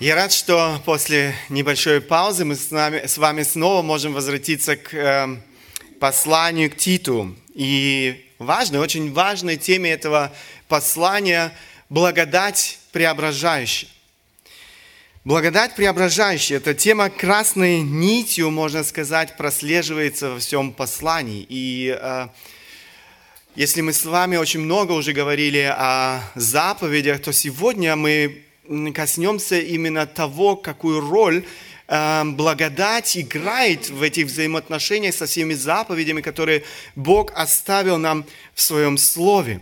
Я рад, что после небольшой паузы мы с вами снова можем возвратиться к посланию к Титу. И очень важной теме этого послания – благодать преображающая. Благодать преображающая – эта тема красной нитью, можно сказать, прослеживается во всем послании. И если мы с вами очень много уже говорили о заповедях, то сегодня мы коснемся именно того, какую роль благодать играет в этих взаимоотношениях со всеми заповедями, которые Бог оставил нам в Своем Слове.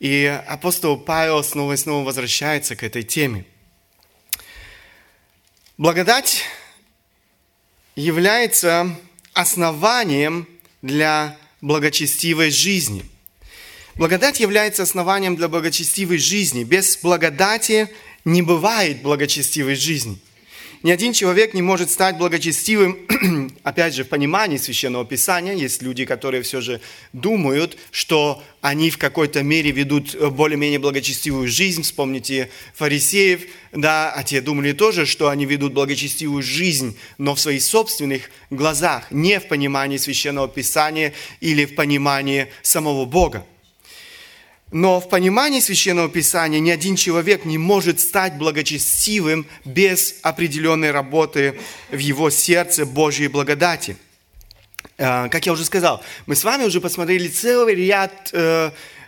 И апостол Павел снова и снова возвращается к этой теме. Благодать является основанием для благочестивой жизни. Благодать является основанием для благочестивой жизни. Без благодати не бывает благочестивой жизни. Ни один человек не может стать благочестивым, опять же, в понимании Священного Писания. Есть люди, которые все же думают, что они в какой-то мере ведут более-менее благочестивую жизнь. Вспомните фарисеев, да, а те думали тоже, что они ведут благочестивую жизнь, но в своих собственных глазах, не в понимании Священного Писания или в понимании самого Бога. Но в понимании Священного Писания ни один человек не может стать благочестивым без определенной работы в его сердце Божьей благодати. Как я уже сказал, мы с вами уже посмотрели целый ряд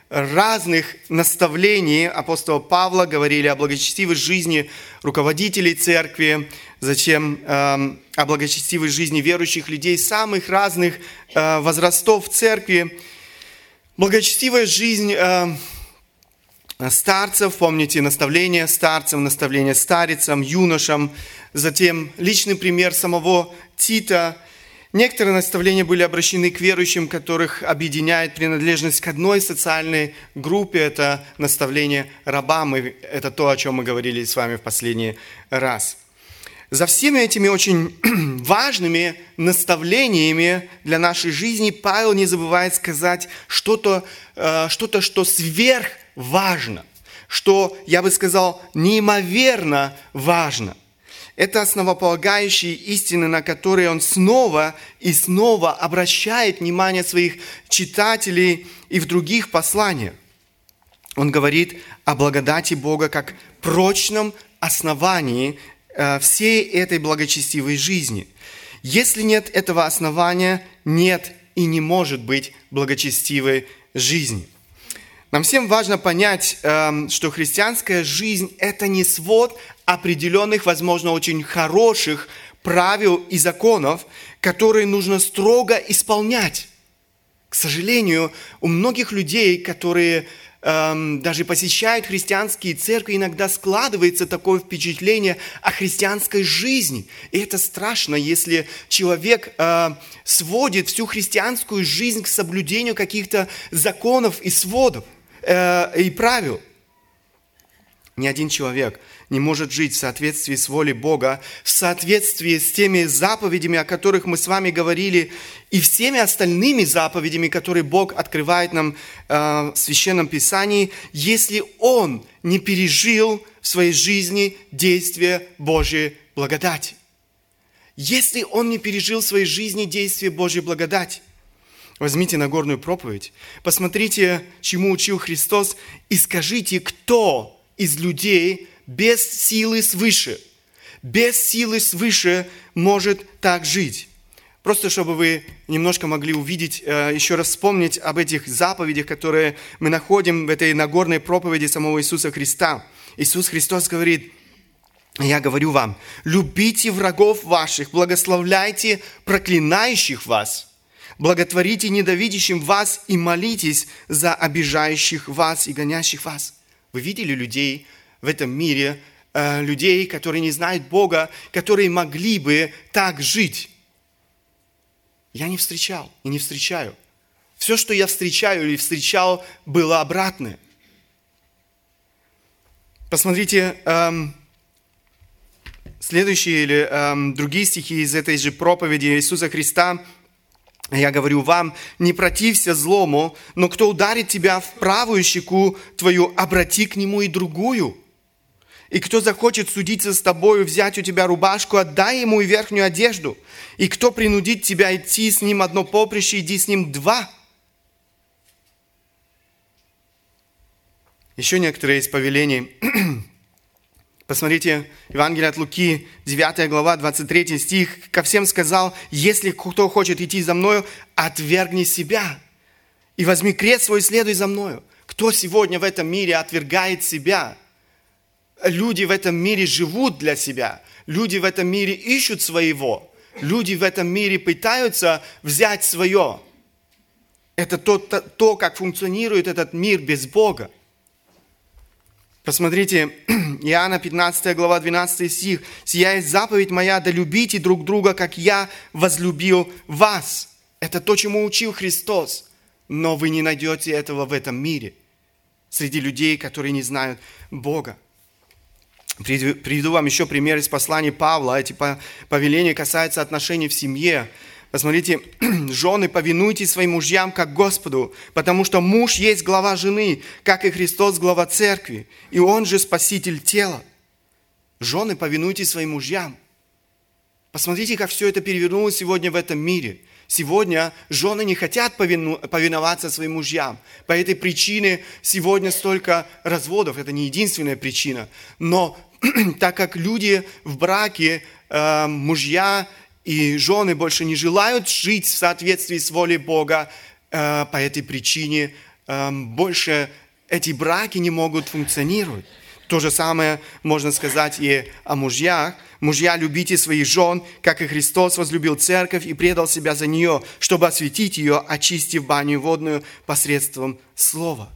разных наставлений апостола Павла, говорили о благочестивой жизни руководителей церкви, затем о благочестивой жизни верующих людей самых разных возрастов в церкви. Благочестивая жизнь старцев, помните, наставление старцам, наставление старицам, юношам, затем личный пример самого Тита. Некоторые наставления были обращены к верующим, которых объединяет принадлежность к одной социальной группе. Это наставление рабам, и это то, о чем мы говорили с вами в последний раз. За всеми этими очень важными наставлениями для нашей жизни Павел не забывает сказать что-то, что сверхважно, что, я бы сказал, неимоверно важно. Это основополагающие истины, на которые он снова и снова обращает внимание своих читателей и в других посланиях. Он говорит о благодати Бога как прочном основании всей этой благочестивой жизни. Если нет этого основания, нет и не может быть благочестивой жизни. Нам всем важно понять, что христианская жизнь – это не свод определенных, возможно, очень хороших правил и законов, которые нужно строго исполнять. К сожалению, у многих людей, которые даже посещают христианские церкви, иногда складывается такое впечатление о христианской жизни. И это страшно, если человек сводит всю христианскую жизнь к соблюдению каких-то законов и сводов и правил. Ни один человек не может жить в соответствии с волей Бога, в соответствии с теми заповедями, о которых мы с вами говорили, и всеми остальными заповедями, которые Бог открывает нам в Священном Писании, если он не пережил в своей жизни действие Божьей благодати. Если он не пережил в своей жизни действие Божьей благодати. Возьмите Нагорную проповедь, посмотрите, чему учил Христос, и скажите, кто из людей без силы свыше может так жить. Просто чтобы вы немножко могли увидеть, еще раз вспомнить об этих заповедях, которые мы находим в этой Нагорной проповеди самого Иисуса Христа. Иисус Христос говорит: «Я говорю вам, любите врагов ваших, благословляйте проклинающих вас, благотворите недовидящим вас и молитесь за обижающих вас и гонящих вас». Вы видели людей в этом мире, людей, которые не знают Бога, которые могли бы так жить? Я не встречал и не встречаю. Все, что я встречаю или встречал, было обратное. Посмотрите следующие или другие стихи из этой же проповеди Иисуса Христа. «Я говорю вам, не протився злому, но кто ударит тебя в правую щеку твою, обрати к нему и другую. И кто захочет судиться с тобою, взять у тебя рубашку, отдай ему и верхнюю одежду. И кто принудит тебя идти с ним одно поприще, иди с ним два. Еще некоторые из повелений. Посмотрите, Евангелие от Луки, 9 глава, 23 стих. «Ко всем сказал, если кто хочет идти за мною, отвергни себя и возьми крест свой, следуй за мною». Кто сегодня в этом мире отвергает себя? Люди в этом мире живут для себя. Люди в этом мире ищут своего. Люди в этом мире пытаются взять свое. Это то, как функционирует этот мир без Бога. Посмотрите, Иоанна 15 глава 12 стих. «Сия есть заповедь моя, да любите друг друга, как я возлюбил вас». Это то, чему учил Христос. Но вы не найдете этого в этом мире, среди людей, которые не знают Бога. Приведу вам еще пример из посланий Павла. Эти повеления касаются отношений в семье. Посмотрите, «Жены, повинуйтесь своим мужьям, как Господу, потому что муж есть глава жены, как и Христос глава церкви, и он же спаситель тела». Жены, повинуйтесь своим мужьям. Посмотрите, как все это перевернулось сегодня в этом мире. Сегодня жены не хотят повиноваться своим мужьям. По этой причине сегодня столько разводов. Это не единственная причина. Но так как люди в браке, мужья и жены больше не желают жить в соответствии с волей Бога, по этой причине больше эти браки не могут функционировать. То же самое можно сказать и о мужьях. «Мужья, любите своих жен, как и Христос возлюбил церковь и предал себя за нее, чтобы осветить ее, очистив баню водную посредством слова».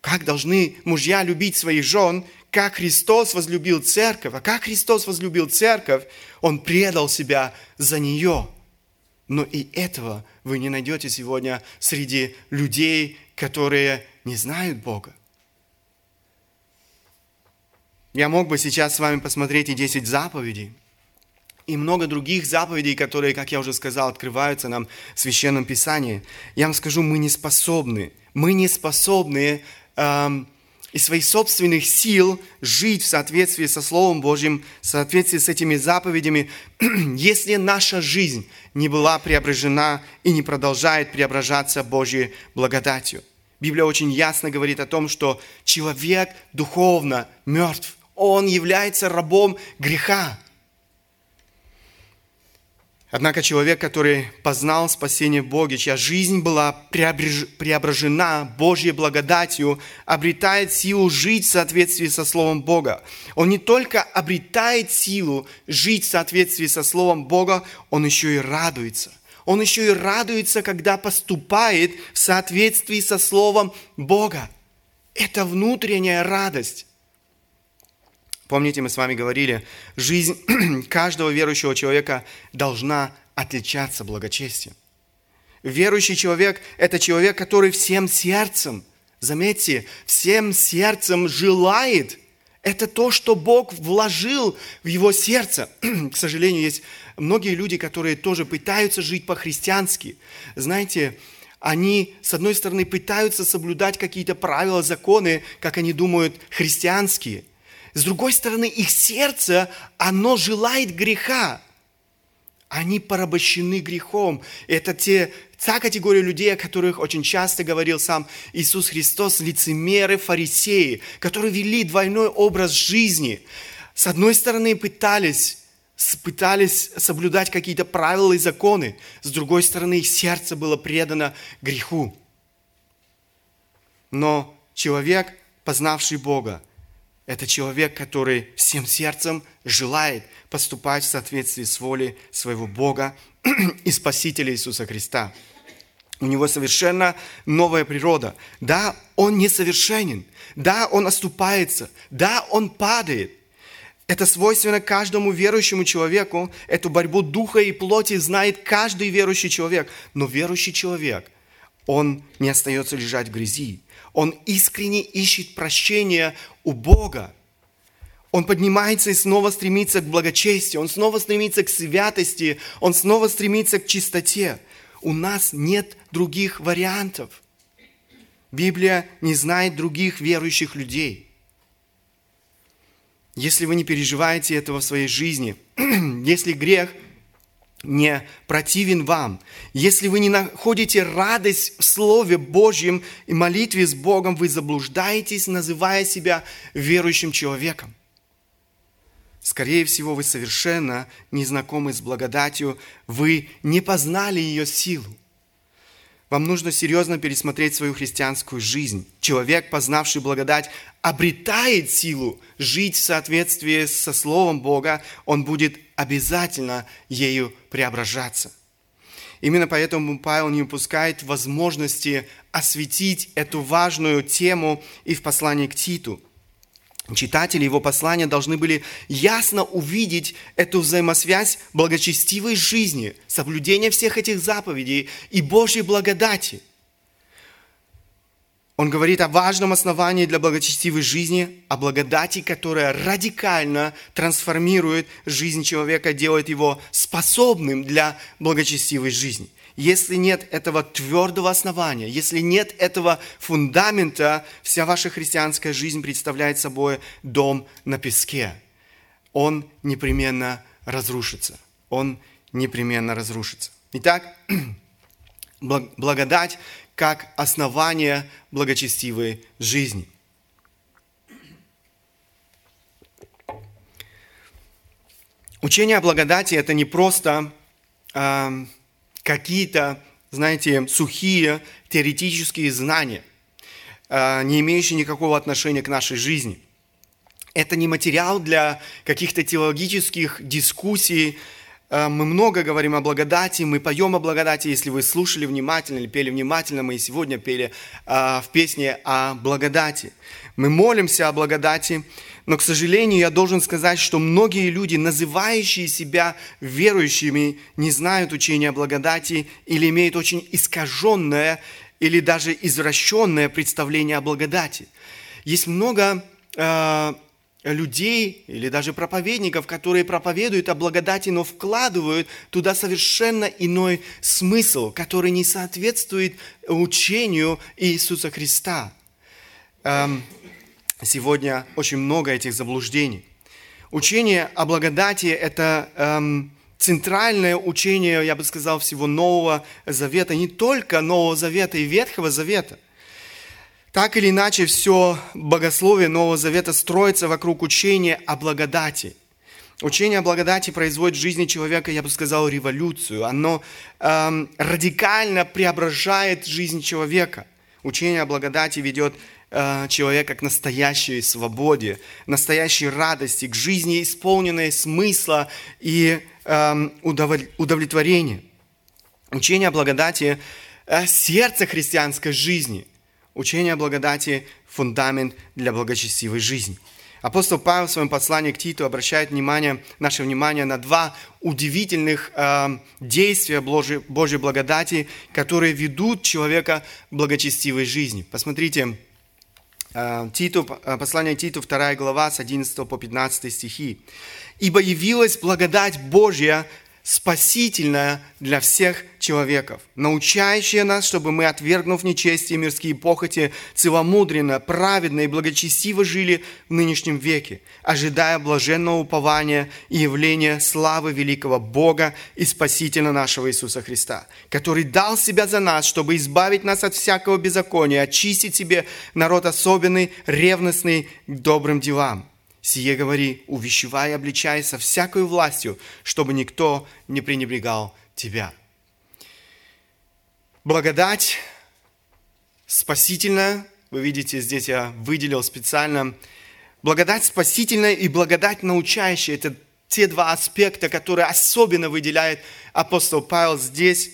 Как должны мужья любить своих жен, как Христос возлюбил церковь? А как Христос возлюбил церковь, Он предал себя за нее. Но и этого вы не найдете сегодня среди людей, которые не знают Бога. Я мог бы сейчас с вами посмотреть и 10 заповедей, и много других заповедей, которые, как я уже сказал, открываются нам в Священном Писании. Я вам скажу, мы не способны из своих собственных сил жить в соответствии со Словом Божьим, в соответствии с этими заповедями, если наша жизнь не была преображена и не продолжает преображаться Божьей благодатью. Библия очень ясно говорит о том, что человек духовно мертв. Он является рабом греха. Однако человек, который познал спасение в Боге, чья жизнь была преображена Божьей благодатью, обретает силу жить в соответствии со Словом Бога. Он не только обретает силу жить в соответствии со Словом Бога, он еще и радуется. Он еще и радуется, когда поступает в соответствии со Словом Бога. Это внутренняя радость. Помните, мы с вами говорили, жизнь каждого верующего человека должна отличаться благочестием. Верующий человек – это человек, который всем сердцем, заметьте, всем сердцем желает. Это то, что Бог вложил в его сердце. К сожалению, есть многие люди, которые тоже пытаются жить по-христиански. Знаете, они, с одной стороны, пытаются соблюдать какие-то правила, законы, как они думают, христианские. С другой стороны, их сердце, оно желает греха. Они порабощены грехом. Это та категория людей, о которых очень часто говорил сам Иисус Христос, лицемеры, фарисеи, которые вели двойной образ жизни. С одной стороны, пытались соблюдать какие-то правила и законы, с другой стороны, их сердце было предано греху. Но человек, познавший Бога, это человек, который всем сердцем желает поступать в соответствии с волей своего Бога и Спасителя Иисуса Христа. У него совершенно новая природа. Да, он несовершенен. Да, он оступается. Да, он падает. Это свойственно каждому верующему человеку. Эту борьбу духа и плоти знает каждый верующий человек. Но верующий человек, он не остается лежать в грязи. Он искренне ищет прощения у Бога. Он поднимается и снова стремится к благочестию. Он снова стремится к святости. Он снова стремится к чистоте. У нас нет других вариантов. Библия не знает других верующих людей. если вы не переживаете этого в своей жизни, если грех не противен вам, если вы не находите радость в Слове Божьем и молитве с Богом, вы заблуждаетесь, называя себя верующим человеком. Скорее всего, вы совершенно не знакомы с благодатью, вы не познали ее силу. Вам нужно серьезно пересмотреть свою христианскую жизнь. Человек, познавший благодать, обретает силу жить в соответствии со Словом Бога. Он будет обязательно ею преображаться. Именно поэтому Павел не упускает возможности осветить эту важную тему и в послании к Титу. Читатели его послания должны были ясно увидеть эту взаимосвязь благочестивой жизни, соблюдения всех этих заповедей и Божьей благодати. Он говорит о важном основании для благочестивой жизни, о благодати, которая радикально трансформирует жизнь человека, делает его способным для благочестивой жизни. Если нет этого твердого основания, если нет этого фундамента, вся ваша христианская жизнь представляет собой дом на песке. Он непременно разрушится. Он непременно разрушится. Итак, благодать как основание благочестивой жизни. Учение о благодати – это не просто какие-то, знаете, сухие теоретические знания, не имеющие никакого отношения к нашей жизни. Это не материал для каких-то теологических дискуссий. Мы много говорим о благодати, мы поем о благодати. Если вы слушали внимательно или пели внимательно, мы и сегодня пели в песне о благодати. Мы молимся о благодати, но, к сожалению, я должен сказать, что многие люди, называющие себя верующими, не знают учения о благодати или имеют очень искаженное или даже извращенное представление о благодати. Есть много людей или даже проповедников, которые проповедуют о благодати, но вкладывают туда совершенно иной смысл, который не соответствует учению Иисуса Христа. Сегодня очень много этих заблуждений. Учение о благодати – это центральное учение, я бы сказал, всего Нового Завета, не только Нового Завета и Ветхого Завета. Так или иначе, все богословие Нового Завета строится вокруг учения о благодати. Учение о благодати производит в жизни человека, я бы сказал, революцию. Оно радикально преображает жизнь человека. Учение о благодати ведет человека к настоящей свободе, настоящей радости, к жизни, исполненной смысла и удовлетворения. Учение о благодати – сердце христианской жизни. Учение о благодати – фундамент для благочестивой жизни. Апостол Павел в своем послании к Титу обращает наше внимание на два удивительных действия Божьей благодати, которые ведут человека к благочестивой жизни. Посмотрите, послание Титу, 2 глава, с 11 по 15 стихи. «Ибо явилась благодать Божья, спасительная для всех человеков, научающая нас, чтобы мы, отвергнув нечестие и мирские похоти, целомудренно, праведно и благочестиво жили в нынешнем веке, ожидая блаженного упования и явления славы великого Бога и Спасителя нашего Иисуса Христа, который дал себя за нас, чтобы избавить нас от всякого беззакония, очистить себе народ особенный, ревностный к добрым делам. Сие говори, увещевай и обличай со всякой властью, чтобы никто не пренебрегал тебя». Благодать спасительная. Вы видите, здесь я выделил специально. Благодать спасительная и благодать научающая. Это те два аспекта, которые особенно выделяет апостол Павел здесь.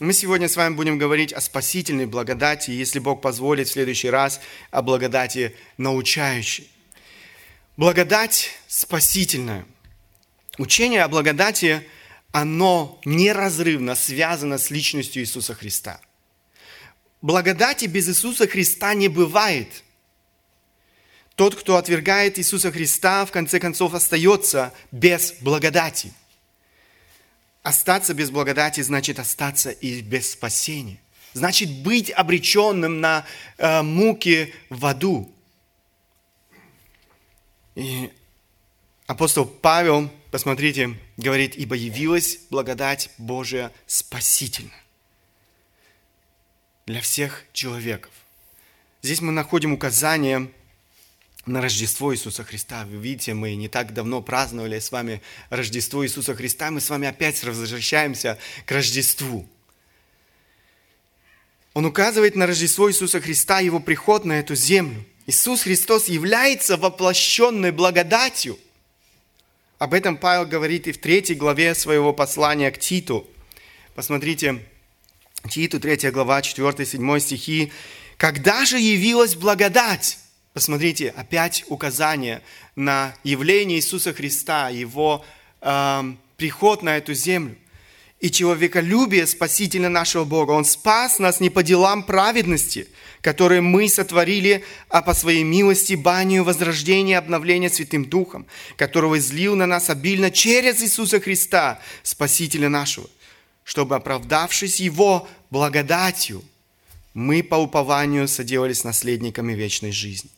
Мы сегодня с вами будем говорить о спасительной благодати, если Бог позволит, в следующий раз о благодати научающей. Благодать спасительная. Учение о благодати, оно неразрывно связано с личностью Иисуса Христа. Благодати без Иисуса Христа не бывает. Тот, кто отвергает Иисуса Христа, в конце концов остается без благодати. Остаться без благодати значит остаться и без спасения. Значит быть обреченным на муки в аду. И Апостол Павел, посмотрите, говорит, ибо явилась благодать Божия спасительна для всех человеков. Здесь мы находим указание на Рождество Иисуса Христа. Вы видите, мы не так давно праздновали с вами Рождество Иисуса Христа. Мы с вами опять возвращаемся к Рождеству. Он указывает на Рождество Иисуса Христа, Его приход на эту землю. Иисус Христос является воплощенной благодатью. Об этом Павел говорит и в 3 главе своего послания к Титу. Посмотрите, Титу, 3 глава, 4-7 стихи. «Когда же явилась благодать?» Посмотрите, опять указание на явление Иисуса Христа, Его приход на эту землю. «И человеколюбие Спасителя нашего Бога. Он спас нас не по делам праведности, которые мы сотворили, а по своей милости, банию возрождения и обновления Святым Духом, которого излил на нас обильно через Иисуса Христа, Спасителя нашего, чтобы, оправдавшись Его благодатью, мы по упованию соделались наследниками вечной жизни».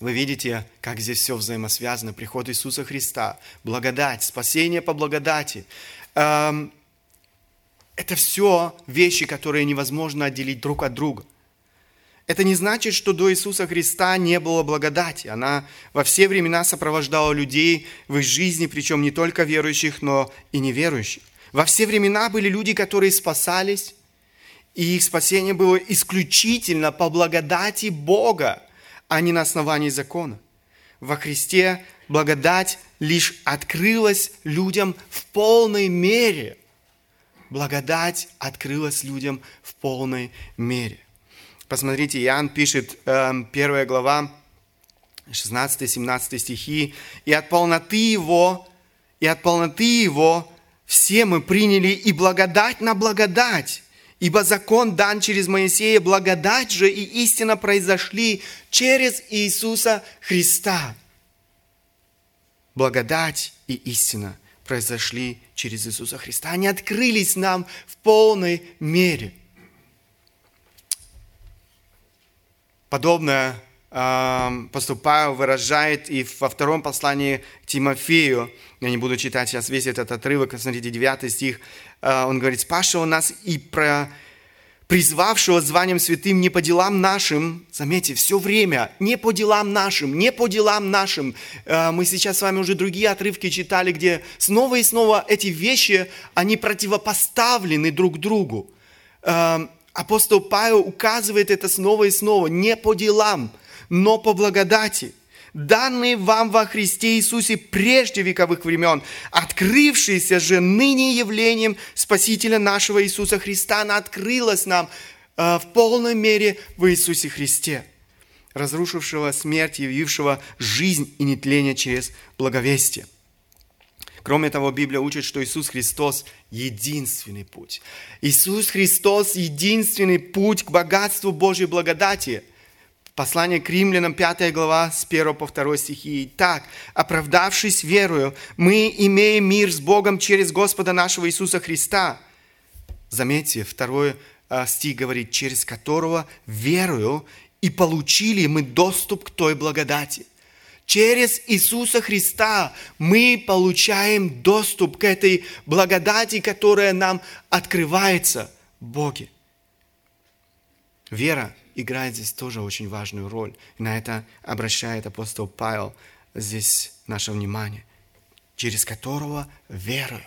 Вы видите, как здесь все взаимосвязано. Приход Иисуса Христа, благодать, спасение по благодати. Это все вещи, которые невозможно отделить друг от друга. Это не значит, что до Иисуса Христа не было благодати. Она во все времена сопровождала людей в их жизни, причем не только верующих, но и неверующих. Во все времена были люди, которые спасались, и их спасение было исключительно по благодати Бога, а не на основании закона. Во Христе благодать лишь открылась людям в полной мере. Благодать открылась людям в полной мере. Посмотрите, Иоанн пишет, 1 глава, 16-17 стихи. «И от полноты Его все мы приняли и благодать на благодать». Ибо закон дан через Моисея, благодать же и истина произошли через Иисуса Христа. Благодать и истина произошли через Иисуса Христа. Они открылись нам в полной мере. Подобное апостол Павел выражает и во втором послании к Тимофею. Я не буду читать сейчас весь этот отрывок, смотрите, 9 стих. Он говорит, «Спасшего нас и призвавшего званием святым не по делам нашим». Заметьте, все время не по делам нашим, не по делам нашим. Мы сейчас с вами уже другие отрывки читали, где снова и снова эти вещи, они противопоставлены друг другу. Апостол Павел указывает это снова и снова, не по делам, но по благодати, данные вам во Христе Иисусе прежде вековых времен, открывшиеся же ныне явлением Спасителя нашего Иисуса Христа, она открылась нам в полной мере в Иисусе Христе, разрушившего смерть, явившего жизнь и нетление через благовестие. Кроме того, Библия учит, что Иисус Христос – единственный путь. Иисус Христос – единственный путь к богатству Божьей благодати. Послание к римлянам, 5 глава, с 1 по 2 стихи. «Итак, оправдавшись верою, мы имеем мир с Богом через Господа нашего Иисуса Христа». Заметьте, 2 стих говорит, «через которого верою и получили мы доступ к той благодати». Через Иисуса Христа мы получаем доступ к этой благодати, которая нам открывается в Боге. Вера играет здесь тоже очень важную роль. И на это обращает апостол Павел здесь наше внимание. Через которого верою.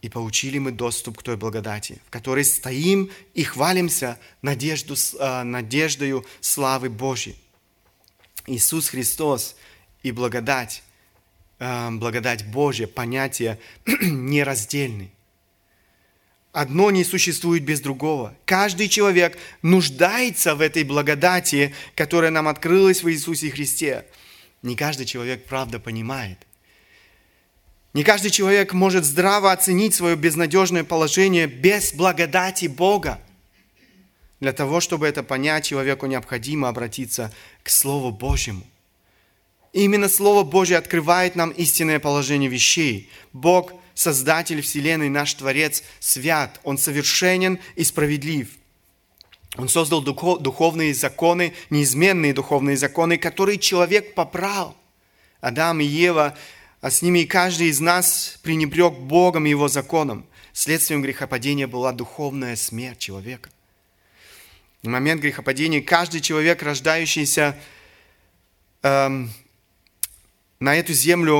И получили мы доступ к той благодати, в которой стоим и хвалимся надеждою славы Божьей. Иисус Христос и благодать Божья, понятия нераздельны. Одно не существует без другого. Каждый человек нуждается в этой благодати, которая нам открылась в Иисусе Христе. Не каждый человек, правда, понимает. Не каждый человек может здраво оценить свое безнадежное положение без благодати Бога. Для того, чтобы это понять, человеку необходимо обратиться к Слову Божьему. И именно Слово Божье открывает нам истинное положение вещей. Бог, Создатель Вселенной, наш Творец, свят. Он совершенен и справедлив. Он создал духовные законы, неизменные духовные законы, которые человек попрал. Адам и Ева, а с ними и каждый из нас пренебрег Богом и Его законом. Следствием грехопадения была духовная смерть человека. В момент грехопадения каждый человек, рождающийся на эту землю,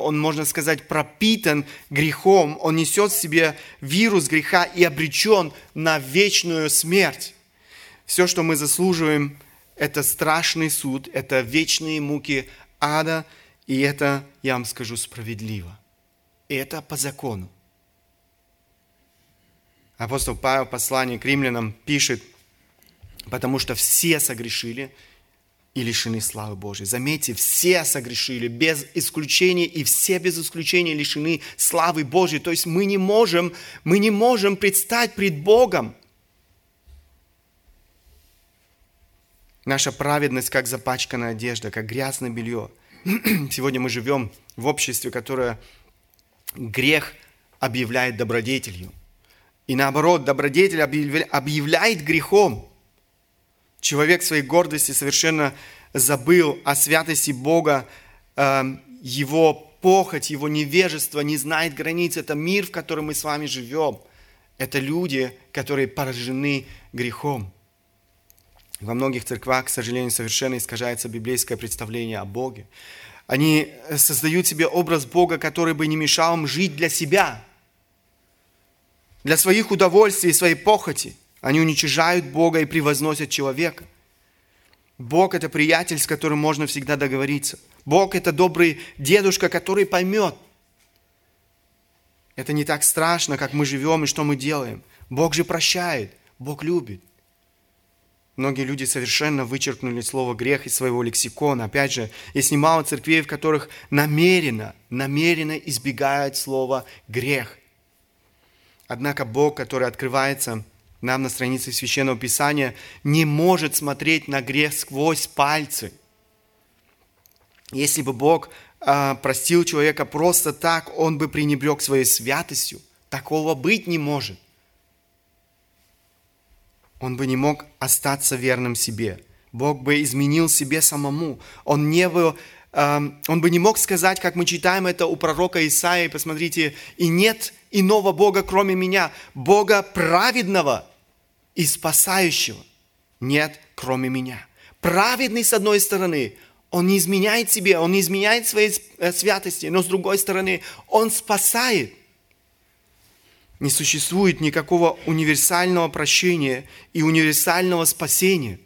он, можно сказать, пропитан грехом, он несет в себе вирус греха и обречен на вечную смерть. Все, что мы заслуживаем, это страшный суд, это вечные муки ада, и это, я вам скажу, справедливо. И это по закону. Апостол Павел в послании к римлянам пишет, потому что все согрешили и лишены славы Божьей. Заметьте, все согрешили без исключения, и все без исключения лишены славы Божьей. То есть мы не можем предстать пред Богом. Наша праведность как запачканная одежда, как грязное белье. Сегодня мы живем в обществе, которое грех объявляет добродетелью. И наоборот, добродетель объявляет грехом. Человек в своей гордости совершенно забыл о святости Бога, его похоть, его невежество не знает границ. Это мир, в котором мы с вами живем. Это люди, которые поражены грехом. Во многих церквах, к сожалению, совершенно искажается библейское представление о Боге. Они создают себе образ Бога, который бы не мешал им жить для себя, для своих удовольствий и своей похоти. Они уничижают Бога и превозносят человека. Бог – это приятель, с которым можно всегда договориться. Бог – это добрый дедушка, который поймет. Это не так страшно, как мы живем и что мы делаем. Бог же прощает, Бог любит. Многие люди совершенно вычеркнули слово «грех» из своего лексикона. Опять же, есть немало церквей, в которых намеренно избегают слова «грех». Однако Бог, который открывается нам на странице Священного Писания, не может смотреть на грех сквозь пальцы. Если бы Бог простил человека просто так, Он бы пренебрег своей святостью. Такого быть не может. Он бы не мог остаться верным себе. Бог бы изменил себе самому. Он бы не мог сказать, как мы читаем это у пророка Исаии, посмотрите, «И нет иного Бога, кроме меня, Бога праведного и спасающего. Нет, кроме меня». Праведный, с одной стороны, он не изменяет себе, он не изменяет своей святости, но с другой стороны, он спасает. Не существует никакого универсального прощения и универсального спасения.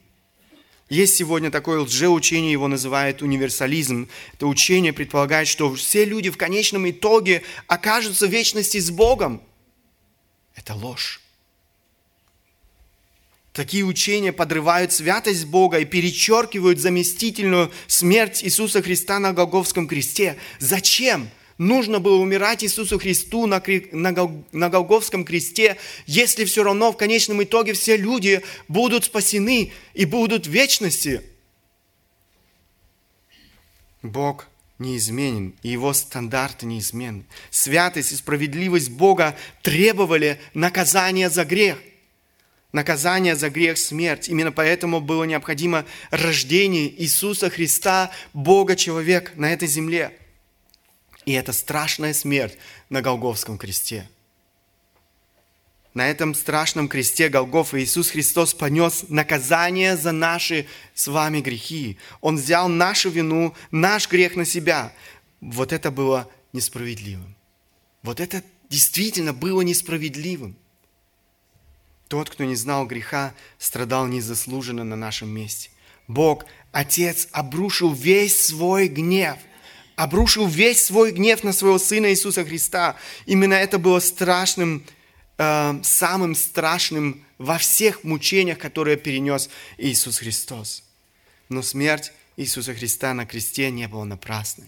Есть сегодня такое лжеучение, его называют универсализм. Это учение предполагает, что все люди в конечном итоге окажутся в вечности с Богом. Это ложь. Такие учения подрывают святость Бога и перечеркивают заместительную смерть Иисуса Христа на Голгофском кресте. Зачем? Нужно было умирать Иисусу Христу на Голгофском кресте, если все равно в конечном итоге все люди будут спасены и будут в вечности. Бог неизменен, и Его стандарты неизменны. Святость и справедливость Бога требовали наказания за грех. Наказание за грех – смерть. Именно поэтому было необходимо рождение Иисуса Христа, Бога-человек, на этой земле. И это страшная смерть на Голгофском кресте. На этом страшном кресте Голгофы Иисус Христос понес наказание за наши с вами грехи. Он взял нашу вину, наш грех на себя. Вот это было несправедливым. Вот это действительно было несправедливым. Тот, кто не знал греха, страдал незаслуженно на нашем месте. Бог, Отец, обрушил весь свой гнев на своего Сына Иисуса Христа. Именно это было страшным, самым страшным во всех мучениях, которые перенес Иисус Христос. Но смерть Иисуса Христа на кресте не была напрасной.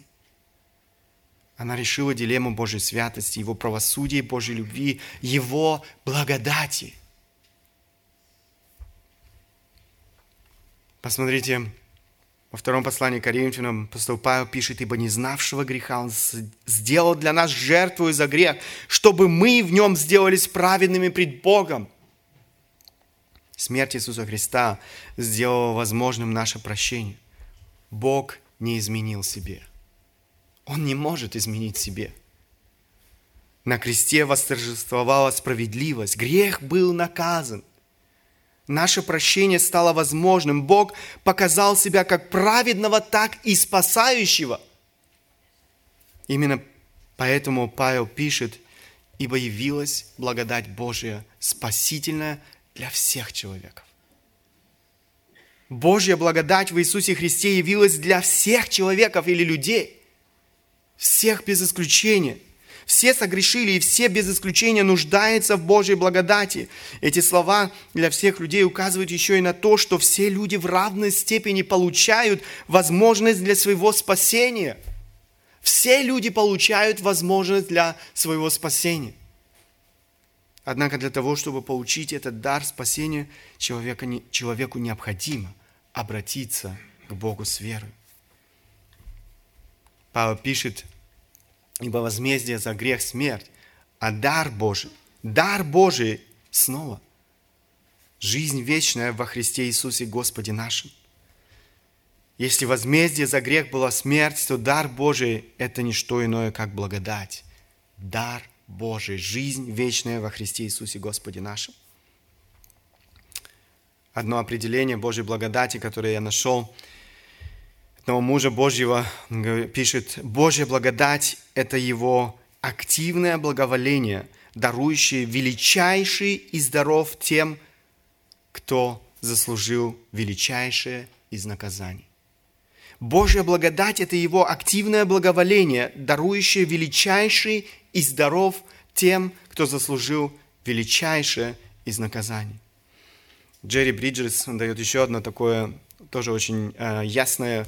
Она решила дилемму Божьей святости, Его правосудия, Божьей любви, Его благодати. Посмотрите, Во Втором послании к Коринфянам апостол Павел пишет: «Ибо не знавшего греха Он сделал для нас жертву за грех, чтобы мы в нем сделались праведными пред Богом». Смерть Иисуса Христа сделала возможным наше прощение. Бог не изменил себе. Он не может изменить себе. На кресте восторжествовала справедливость. Грех был наказан. Наше прощение стало возможным. Бог показал себя как праведного, так и спасающего. Именно поэтому Павел пишет: «Ибо явилась благодать Божия, спасительная для всех человеков». Божья благодать в Иисусе Христе явилась для всех человеков или людей. Всех без исключения. Все согрешили, и все без исключения нуждаются в Божьей благодати. Эти слова для всех людей указывают еще и на то, что все люди в равной степени получают возможность для своего спасения. Все люди получают возможность для своего спасения. Однако для того, чтобы получить этот дар спасения, человеку необходимо обратиться к Богу с верой. Павел пишет: «Ибо возмездие за грех – смерть, а дар Божий снова – жизнь вечная во Христе Иисусе Господе нашим». Если возмездие за грех была смерть, то дар Божий – это не что иное, как благодать. Дар Божий – жизнь вечная во Христе Иисусе Господе нашим. Одно определение Божьей благодати, которое я нашел, одного мужа Божьего, пишет: «Божья благодать – это его активное благоволение, дарующее величайший из даров тем, кто заслужил величайшее из наказаний». Божья благодать – это его активное благоволение, дарующее величайший из даров тем, кто заслужил величайшее из наказаний. Джерри Бриджес дает еще одно такое, тоже очень ясное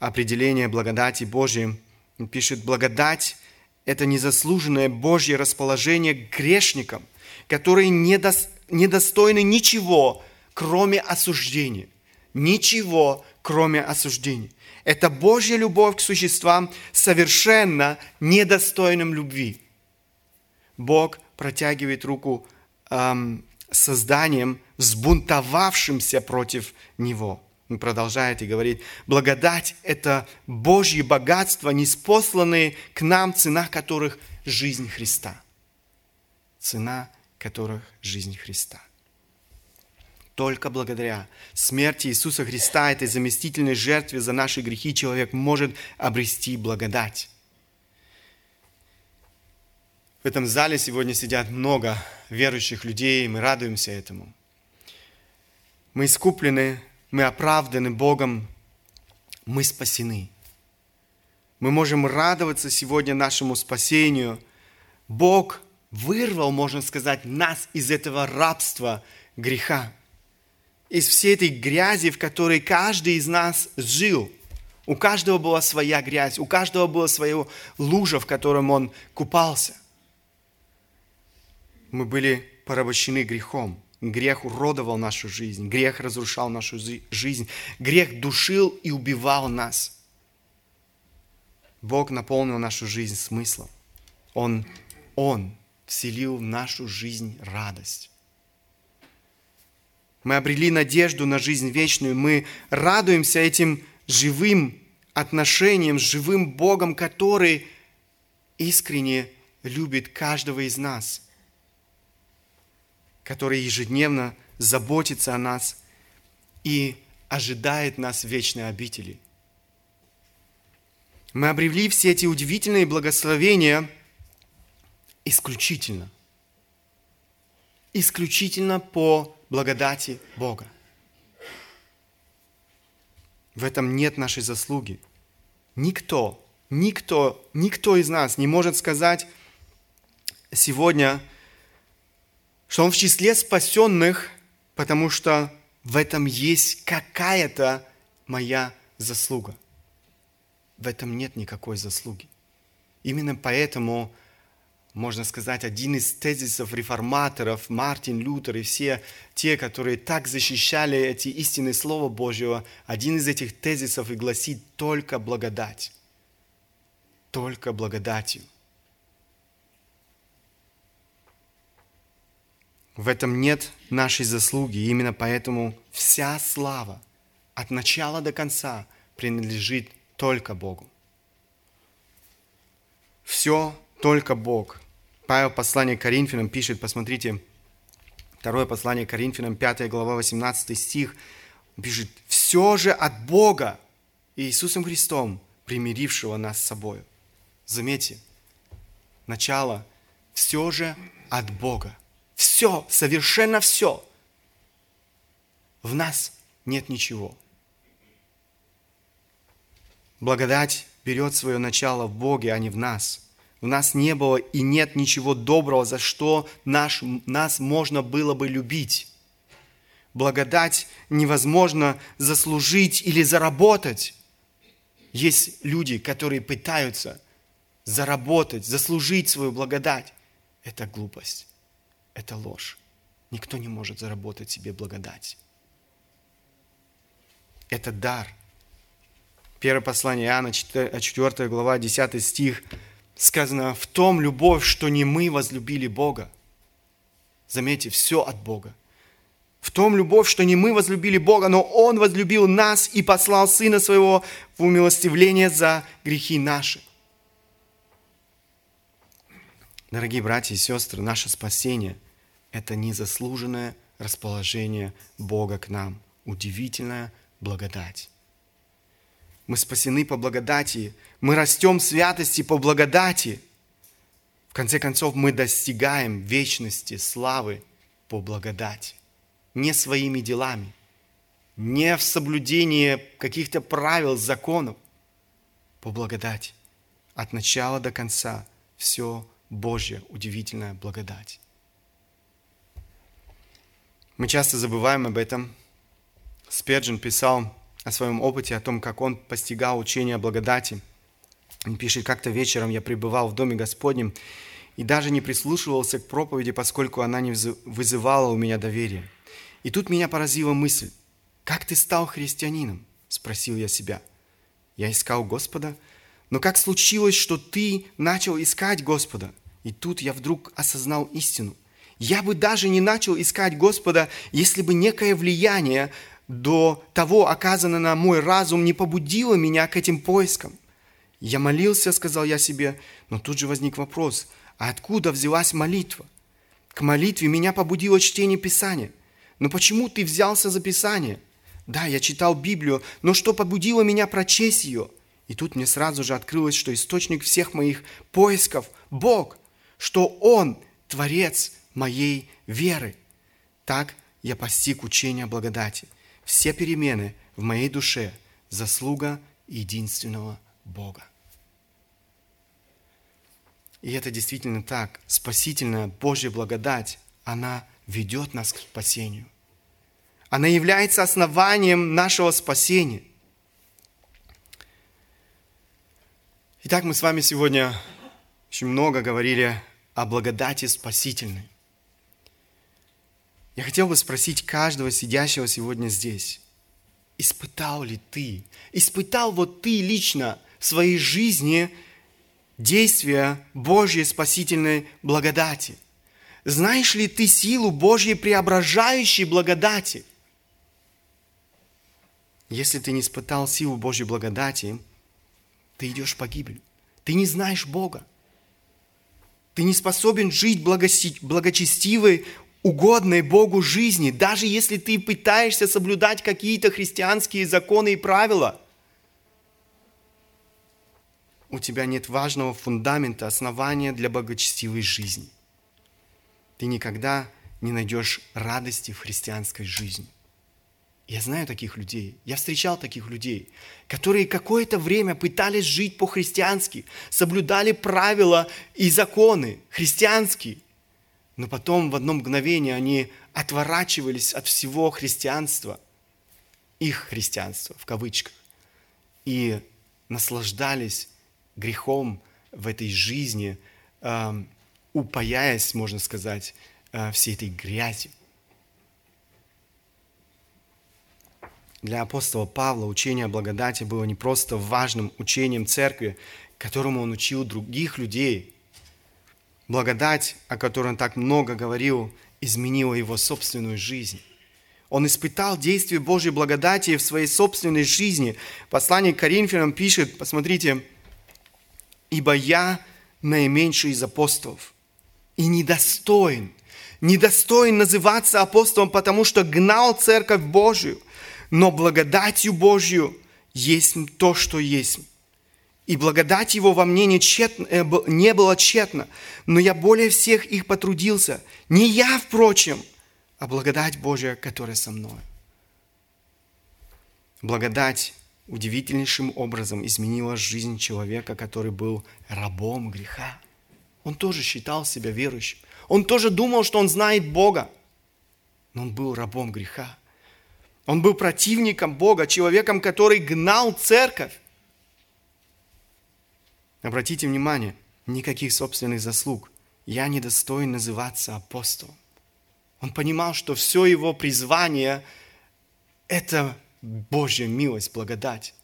определение благодати Божьей. Он пишет: «Благодать – это незаслуженное Божье расположение к грешникам, которые недостойны ничего, кроме осуждения». Ничего, кроме осуждения. Это Божья любовь к существам, совершенно недостойным любви. Бог протягивает руку созданием, взбунтовавшимся против Него. Он продолжает и говорит: «Благодать – это Божьи богатства, ниспосланные к нам, цена которых – жизнь Христа». Цена которых – жизнь Христа. Только благодаря смерти Иисуса Христа, этой заместительной жертве за наши грехи, человек может обрести благодать. В этом зале сегодня сидят много верующих людей, и мы радуемся этому. Мы искуплены, мы оправданы Богом, мы спасены. Мы можем радоваться сегодня нашему спасению. Бог вырвал, можно сказать, нас из этого рабства греха, из всей этой грязи, в которой каждый из нас жил. У каждого была своя грязь, у каждого была своя лужа, в котором он купался. Мы были порабощены грехом. Грех уродовал нашу жизнь, грех разрушал нашу жизнь, грех душил и убивал нас. Бог наполнил нашу жизнь смыслом. Он вселил в нашу жизнь радость. Мы обрели надежду на жизнь вечную, мы радуемся этим живым отношениям с живым Богом, который искренне любит каждого из нас, который ежедневно заботится о нас и ожидает нас в вечной обители. Мы обрели все эти удивительные благословения исключительно по благодати Бога. В этом нет нашей заслуги. Никто из нас не может сказать сегодня, что он в числе спасенных, потому что в этом есть какая-то моя заслуга. В этом нет никакой заслуги. Именно поэтому можно сказать, один из тезисов реформаторов, Мартин Лютер и все те, которые так защищали эти истины Слова Божьего, один из этих тезисов и гласит: только благодать. Только благодатью. В этом нет нашей заслуги, и именно поэтому вся слава от начала до конца принадлежит только Богу. Все только Бог. Павел в послании к Коринфянам пишет, посмотрите, Второе послание к Коринфянам, 5 глава, 18 стих, пишет: «Все же от Бога и Иисусом Христом, примирившего нас с собою». Заметьте, начало «все же от Бога». Все, совершенно все. В нас нет ничего. Благодать берет свое начало в Боге, а не в нас. В нас не было и нет ничего доброго, за что нас можно было бы любить. Благодать невозможно заслужить или заработать. Есть люди, которые пытаются заработать, заслужить свою благодать. Это глупость, это ложь. Никто не может заработать себе благодать. Это дар. Первое послание Иоанна, 4 глава, 10 стих. Сказано: «В том любовь, что не мы возлюбили Бога». Заметьте, все от Бога. «В том любовь, что не мы возлюбили Бога, но Он возлюбил нас и послал Сына Своего в умилостивление за грехи наши». Дорогие братья и сестры, наше спасение – это незаслуженное расположение Бога к нам, удивительная благодать. Мы спасены по благодати, мы растем в святости по благодати. В конце концов, мы достигаем вечности, славы по благодати. Не своими делами, не в соблюдении каких-то правил, законов. По благодати. От начала до конца все Божья удивительная благодать. Мы часто забываем об этом. Сперджен писал о своем опыте, о том, как он постигал учение о благодати. Он пишет: «Как-то вечером я пребывал в Доме Господнем и даже не прислушивался к проповеди, поскольку она не вызывала у меня доверия. И тут меня поразила мысль: как ты стал христианином? Спросил я себя. Я искал Господа, но как случилось, что ты начал искать Господа? И тут я вдруг осознал истину. Я бы даже не начал искать Господа, если бы некое влияние до того, оказанное на мой разум, не побудило меня к этим поискам. Я молился, сказал я себе, но тут же возник вопрос: а откуда взялась молитва? К молитве меня побудило чтение Писания. Но почему ты взялся за Писание? Да, я читал Библию, но что побудило меня прочесть ее? И тут мне сразу же открылось, что источник всех моих поисков – Бог, что Он – Творец моей веры. Так я постиг учение о благодати. Все перемены в моей душе – заслуга единственного Бога». И это действительно так. Спасительная Божья благодать, она ведет нас к спасению. Она является основанием нашего спасения. Итак, мы с вами сегодня очень много говорили о благодати спасительной. Я хотел бы спросить каждого сидящего сегодня здесь: испытал ли ты, испытал вот ты лично в своей жизни действия Божьей спасительной благодати? Знаешь ли ты силу Божьей преображающей благодати? Если ты не испытал силу Божьей благодати, ты идешь в погибель. Ты не знаешь Бога. Ты не способен жить благочестивой, угодной Богу жизни, даже если ты пытаешься соблюдать какие-то христианские законы и правила. У тебя нет важного фундамента, основания для благочестивой жизни. Ты никогда не найдешь радости в христианской жизни. Я знаю таких людей, я встречал таких людей, которые какое-то время пытались жить по-христиански, соблюдали правила и законы христианские, но потом в одно мгновение они отворачивались от всего христианства, их христианства, в кавычках, и наслаждались грехом в этой жизни, упаясь, можно сказать, всей этой грязью. Для апостола Павла учение о благодати было не просто важным учением церкви, которому он учил других людей. Благодать, о которой он так много говорил, изменила его собственную жизнь. Он испытал действие Божьей благодати в своей собственной жизни. Послание к Коринфянам пишет, посмотрите, «Ибо я наименьший из апостолов, и недостоин называться апостолом, потому что гнал церковь Божию, но благодатью Божью есть то, что есть». И благодать его во мне не была тщетна, но я более всех их потрудился. Не я, впрочем, а благодать Божия, которая со мной. Благодать удивительнейшим образом изменила жизнь человека, который был рабом греха. Он тоже считал себя верующим. Он тоже думал, что он знает Бога, но он был рабом греха. Он был противником Бога, человеком, который гнал церковь. Обратите внимание, никаких собственных заслуг. Я недостоин называться апостолом. Он понимал, что все его призвание – это Божья милость, благодать.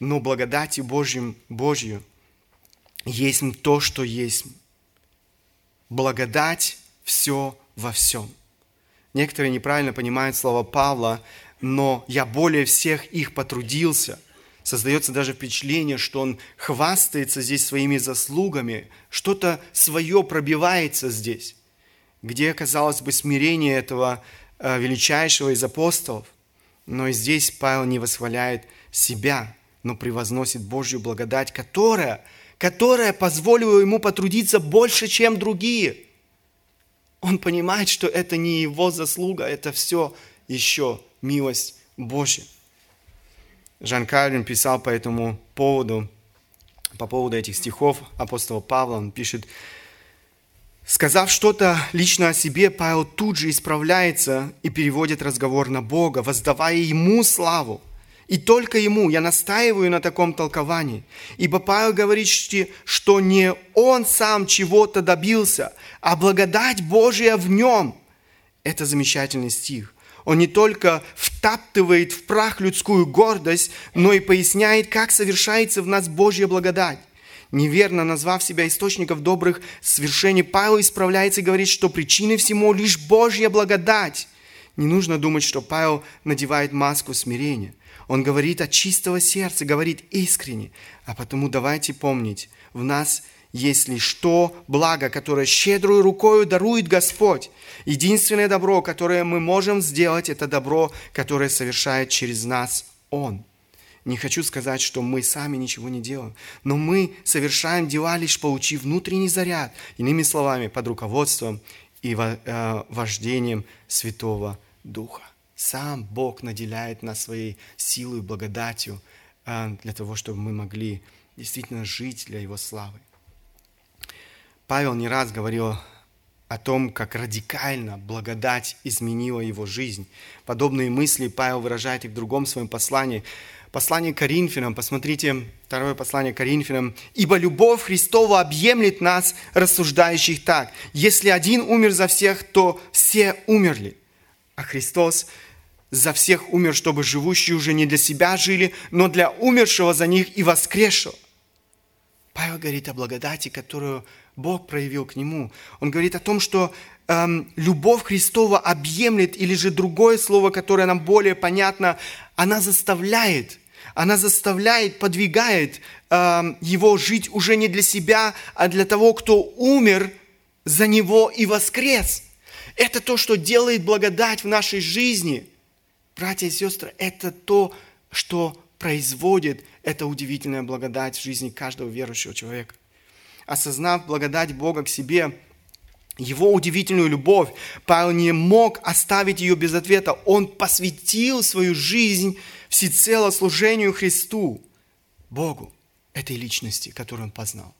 Но благодатью Божью есть то, что есть. Благодать – все во всем. Некоторые неправильно понимают слова Павла, но «я более всех их потрудился». Создается даже впечатление, что он хвастается здесь своими заслугами, что-то свое пробивается здесь, где, казалось бы, смирение этого величайшего из апостолов. Но и здесь Павел не восхваляет себя, но превозносит Божью благодать, которая позволила ему потрудиться больше, чем другие. Он понимает, что это не его заслуга, это все еще милость Божья. Жан Карлин писал по этому поводу, по поводу этих стихов апостола Павла, он пишет, «Сказав что-то лично о себе, Павел тут же исправляется и переводит разговор на Бога, воздавая Ему славу. И только Ему я настаиваю на таком толковании, ибо Павел говорит, что не он сам чего-то добился, а благодать Божия в нем». Это замечательный стих. Он не только втаптывает в прах людскую гордость, но и поясняет, как совершается в нас Божья благодать. Неверно назвав себя источником добрых свершений, Павел исправляется и говорит, что причиной всему лишь Божья благодать. Не нужно думать, что Павел надевает маску смирения. Он говорит от чистого сердца, говорит искренне. А потому давайте помнить, в нас есть лишь то благо, которое щедрую рукою дарует Господь. Единственное добро, которое мы можем сделать, это добро, которое совершает через нас Он. Не хочу сказать, что мы сами ничего не делаем, но мы совершаем дела, лишь получив внутренний заряд, иными словами, под руководством и вождением Святого Духа. Сам Бог наделяет нас своей силой и благодатью для того, чтобы мы могли действительно жить для Его славы. Павел не раз говорил о том, как радикально благодать изменила его жизнь. Подобные мысли Павел выражает и в другом своем послании. Послание к Коринфянам, посмотрите, второе послание к Коринфянам. «Ибо любовь Христова объемлет нас, рассуждающих так. Если один умер за всех, то все умерли. А Христос за всех умер, чтобы живущие уже не для себя жили, но для умершего за них и воскресшего». Павел говорит о благодати, которую Бог проявил к нему. Он говорит о том, что любовь Христова объемлет, или же другое слово, которое нам более понятно, она заставляет, подвигает его жить уже не для себя, а для того, кто умер за него и воскрес. Это то, что делает благодать в нашей жизни. Братья и сестры, это то, что производит эта удивительная благодать в жизни каждого верующего человека. Осознав благодать Бога к себе, Его удивительную любовь, Павел не мог оставить ее без ответа. Он посвятил свою жизнь всецело служению Христу, Богу, этой личности, которую он познал.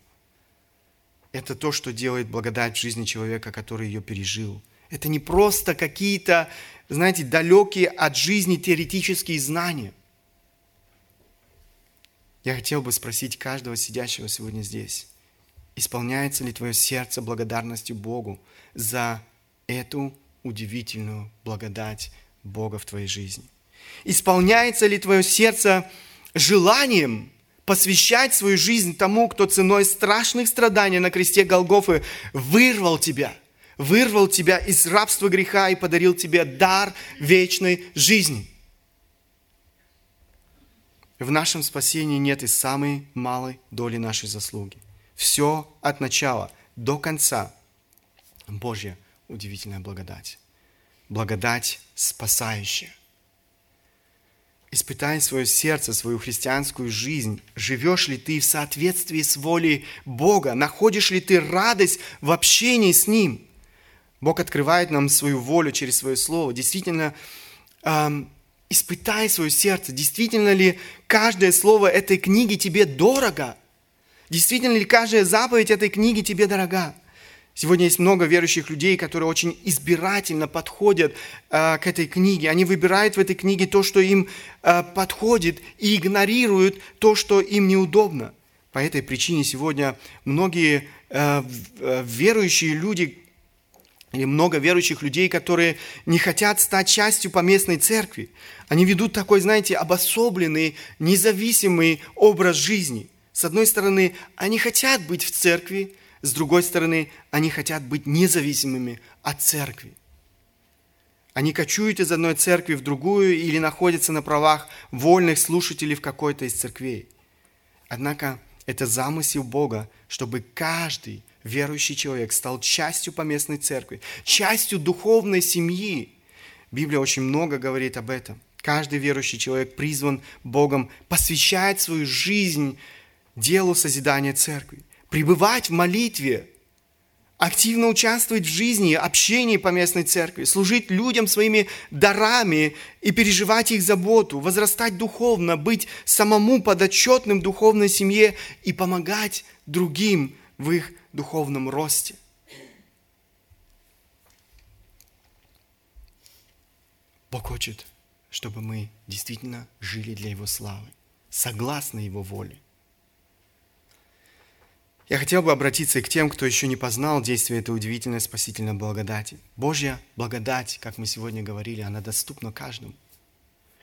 Это то, что делает благодать в жизни человека, который ее пережил. Это не просто какие-то, знаете, далекие от жизни теоретические знания. Я хотел бы спросить каждого сидящего сегодня здесь, Исполняется ли твое сердце благодарностью Богу за эту удивительную благодать Бога в твоей жизни? Исполняется ли твое сердце желанием посвящать свою жизнь тому, кто ценой страшных страданий на кресте Голгофы вырвал тебя из рабства греха и подарил тебе дар вечной жизни? В нашем спасении нет и самой малой доли нашей заслуги. Все от начала до конца Божья удивительная благодать. Благодать спасающая. Испытай свое сердце, свою христианскую жизнь. Живешь ли ты в соответствии с волей Бога? Находишь ли ты радость в общении с Ним? Бог открывает нам свою волю через свое слово. Действительно, испытай свое сердце. Действительно ли каждое слово этой книги тебе дорого? Действительно ли каждая заповедь этой книги тебе дорога? Сегодня есть много верующих людей, которые очень избирательно подходят к этой книге. Они выбирают в этой книге то, что им подходит, и игнорируют то, что им неудобно. По этой причине сегодня многие верующие люди, или много верующих людей, которые не хотят стать частью поместной церкви, они ведут такой, знаете, обособленный, независимый образ жизни. С одной стороны, они хотят быть в церкви, с другой стороны, они хотят быть независимыми от церкви. Они кочуют из одной церкви в другую или находятся на правах вольных слушателей в какой-то из церквей. Однако это замысел Бога, чтобы каждый верующий человек стал частью поместной церкви, частью духовной семьи. Библия очень много говорит об этом. Каждый верующий человек призван Богом посвящать свою жизнь делу созидания церкви, пребывать в молитве, активно участвовать в жизни, общении поместной церкви, служить людям своими дарами и переживать их заботу, возрастать духовно, быть самому подотчетным духовной семье и помогать другим в их духовном росте. Бог хочет, чтобы мы действительно жили для Его славы, согласно Его воле. Я хотел бы обратиться и к тем, кто еще не познал действие этой удивительной спасительной благодати. Божья благодать, как мы сегодня говорили, она доступна каждому.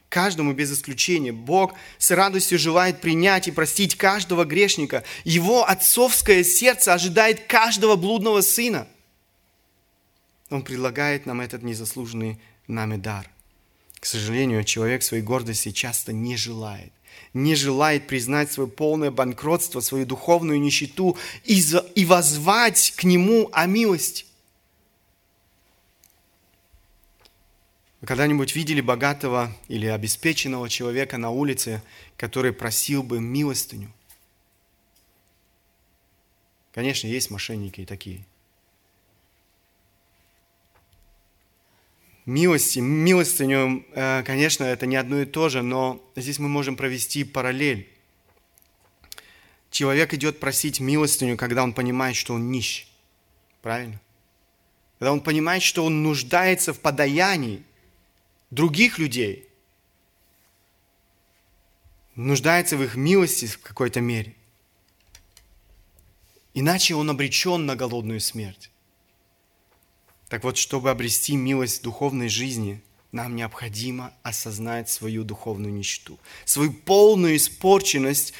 Каждому без исключения. Бог с радостью желает принять и простить каждого грешника. Его отцовское сердце ожидает каждого блудного сына. Он предлагает нам этот незаслуженный нами дар. К сожалению, человек своей гордости часто не желает признать свое полное банкротство, свою духовную нищету и воззвать к Нему о милости. Вы когда-нибудь видели богатого или обеспеченного человека на улице, который просил бы милостыню? Конечно, есть мошенники и такие. Милостыню, конечно, это не одно и то же, но здесь мы можем провести параллель. Человек идет просить милостыню, когда он понимает, что он нищ. Правильно? Когда он понимает, что он нуждается в подаянии других людей. Нуждается в их милости в какой-то мере. Иначе он обречен на голодную смерть. Так вот, чтобы обрести милость в духовной жизни, нам необходимо осознать свою духовную нищету, свою полную испорченность,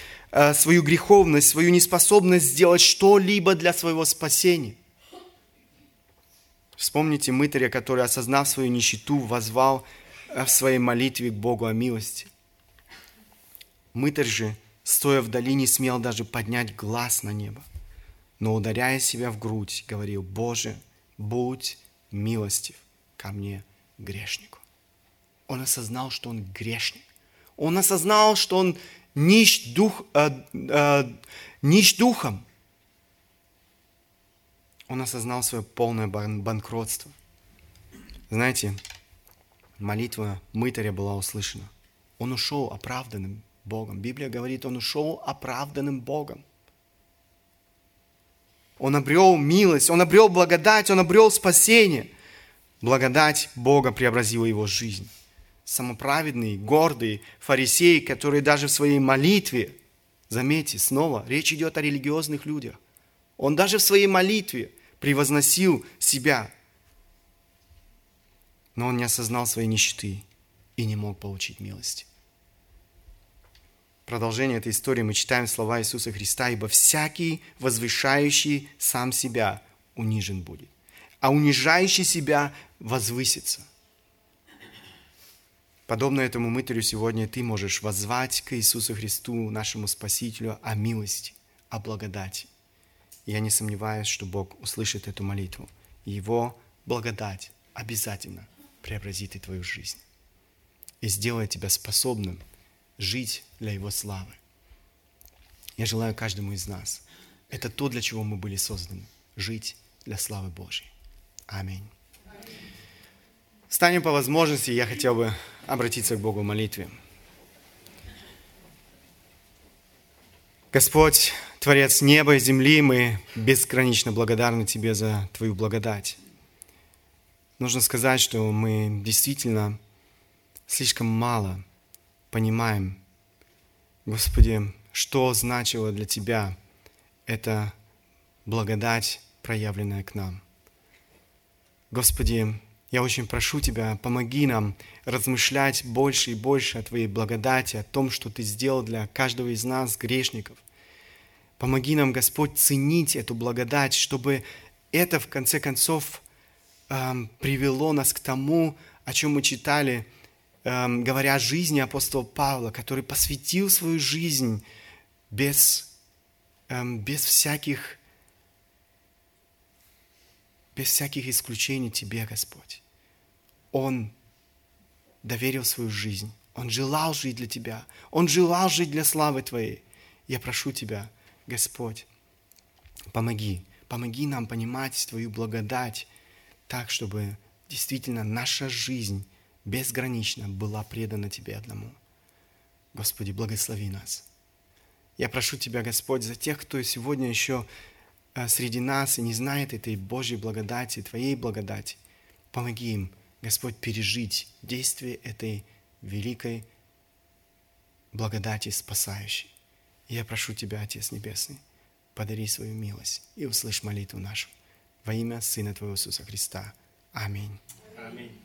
свою греховность, свою неспособность сделать что-либо для своего спасения. Вспомните мытаря, который, осознав свою нищету, воззвал в своей молитве к Богу о милости. Мытарь же, стоя вдали, не смел даже поднять глаз на небо, но, ударяя себя в грудь, говорил: «Боже, будь милостив ко мне, грешнику». Он осознал, что он грешник. Он осознал, что он нищ духом. Он осознал свое полное банкротство. Знаете, молитва мытаря была услышана. Он ушел оправданным Богом. Библия говорит, он ушел оправданным Богом. Он обрел милость, он обрел благодать, он обрел спасение. Благодать Бога преобразила его жизнь. Самоправедный, гордый фарисей, который даже в своей молитве, заметьте, снова речь идет о религиозных людях, Он даже в своей молитве превозносил себя. Но он не осознал своей нищеты и не мог получить милость. Продолжение этой истории мы читаем слова Иисуса Христа: «Ибо всякий, возвышающий сам себя, унижен будет, а унижающий себя возвысится». Подобно этому мытарю сегодня ты можешь воззвать к Иисусу Христу, нашему Спасителю, о милости, о благодати. Я не сомневаюсь, что Бог услышит эту молитву. Его благодать обязательно преобразит и твою жизнь и сделает тебя способным жить для Его славы. Я желаю каждому из нас. Это то, для чего мы были созданы. Жить для славы Божьей. Аминь. Встанем по возможности, я хотел бы обратиться к Богу в молитве. Господь, Творец неба и земли, мы безгранично благодарны Тебе за Твою благодать. Нужно сказать, что мы действительно слишком мало понимаем, Господи, что значило для Тебя эта благодать, проявленная к нам. Господи, я очень прошу Тебя, помоги нам размышлять больше и больше о Твоей благодати, о том, что Ты сделал для каждого из нас, грешников. Помоги нам, Господь, ценить эту благодать, чтобы это, в конце концов, привело нас к тому, о чем мы читали, говоря о жизни апостола Павла, который посвятил свою жизнь без всяких исключений Тебе, Господь. Он доверил свою жизнь. Он желал жить для Тебя. Он желал жить для славы Твоей. Я прошу Тебя, Господь, помоги нам понимать Твою благодать так, чтобы действительно наша жизнь безгранично была предана Тебе одному. Господи, благослови нас. Я прошу Тебя, Господь, за тех, кто сегодня еще среди нас и не знает этой Божьей благодати, Твоей благодати. Помоги им, Господь, пережить действие этой великой благодати спасающей. Я прошу Тебя, Отец Небесный, подари свою милость и услышь молитву нашу. Во имя Сына Твоего Иисуса Христа. Аминь. Аминь.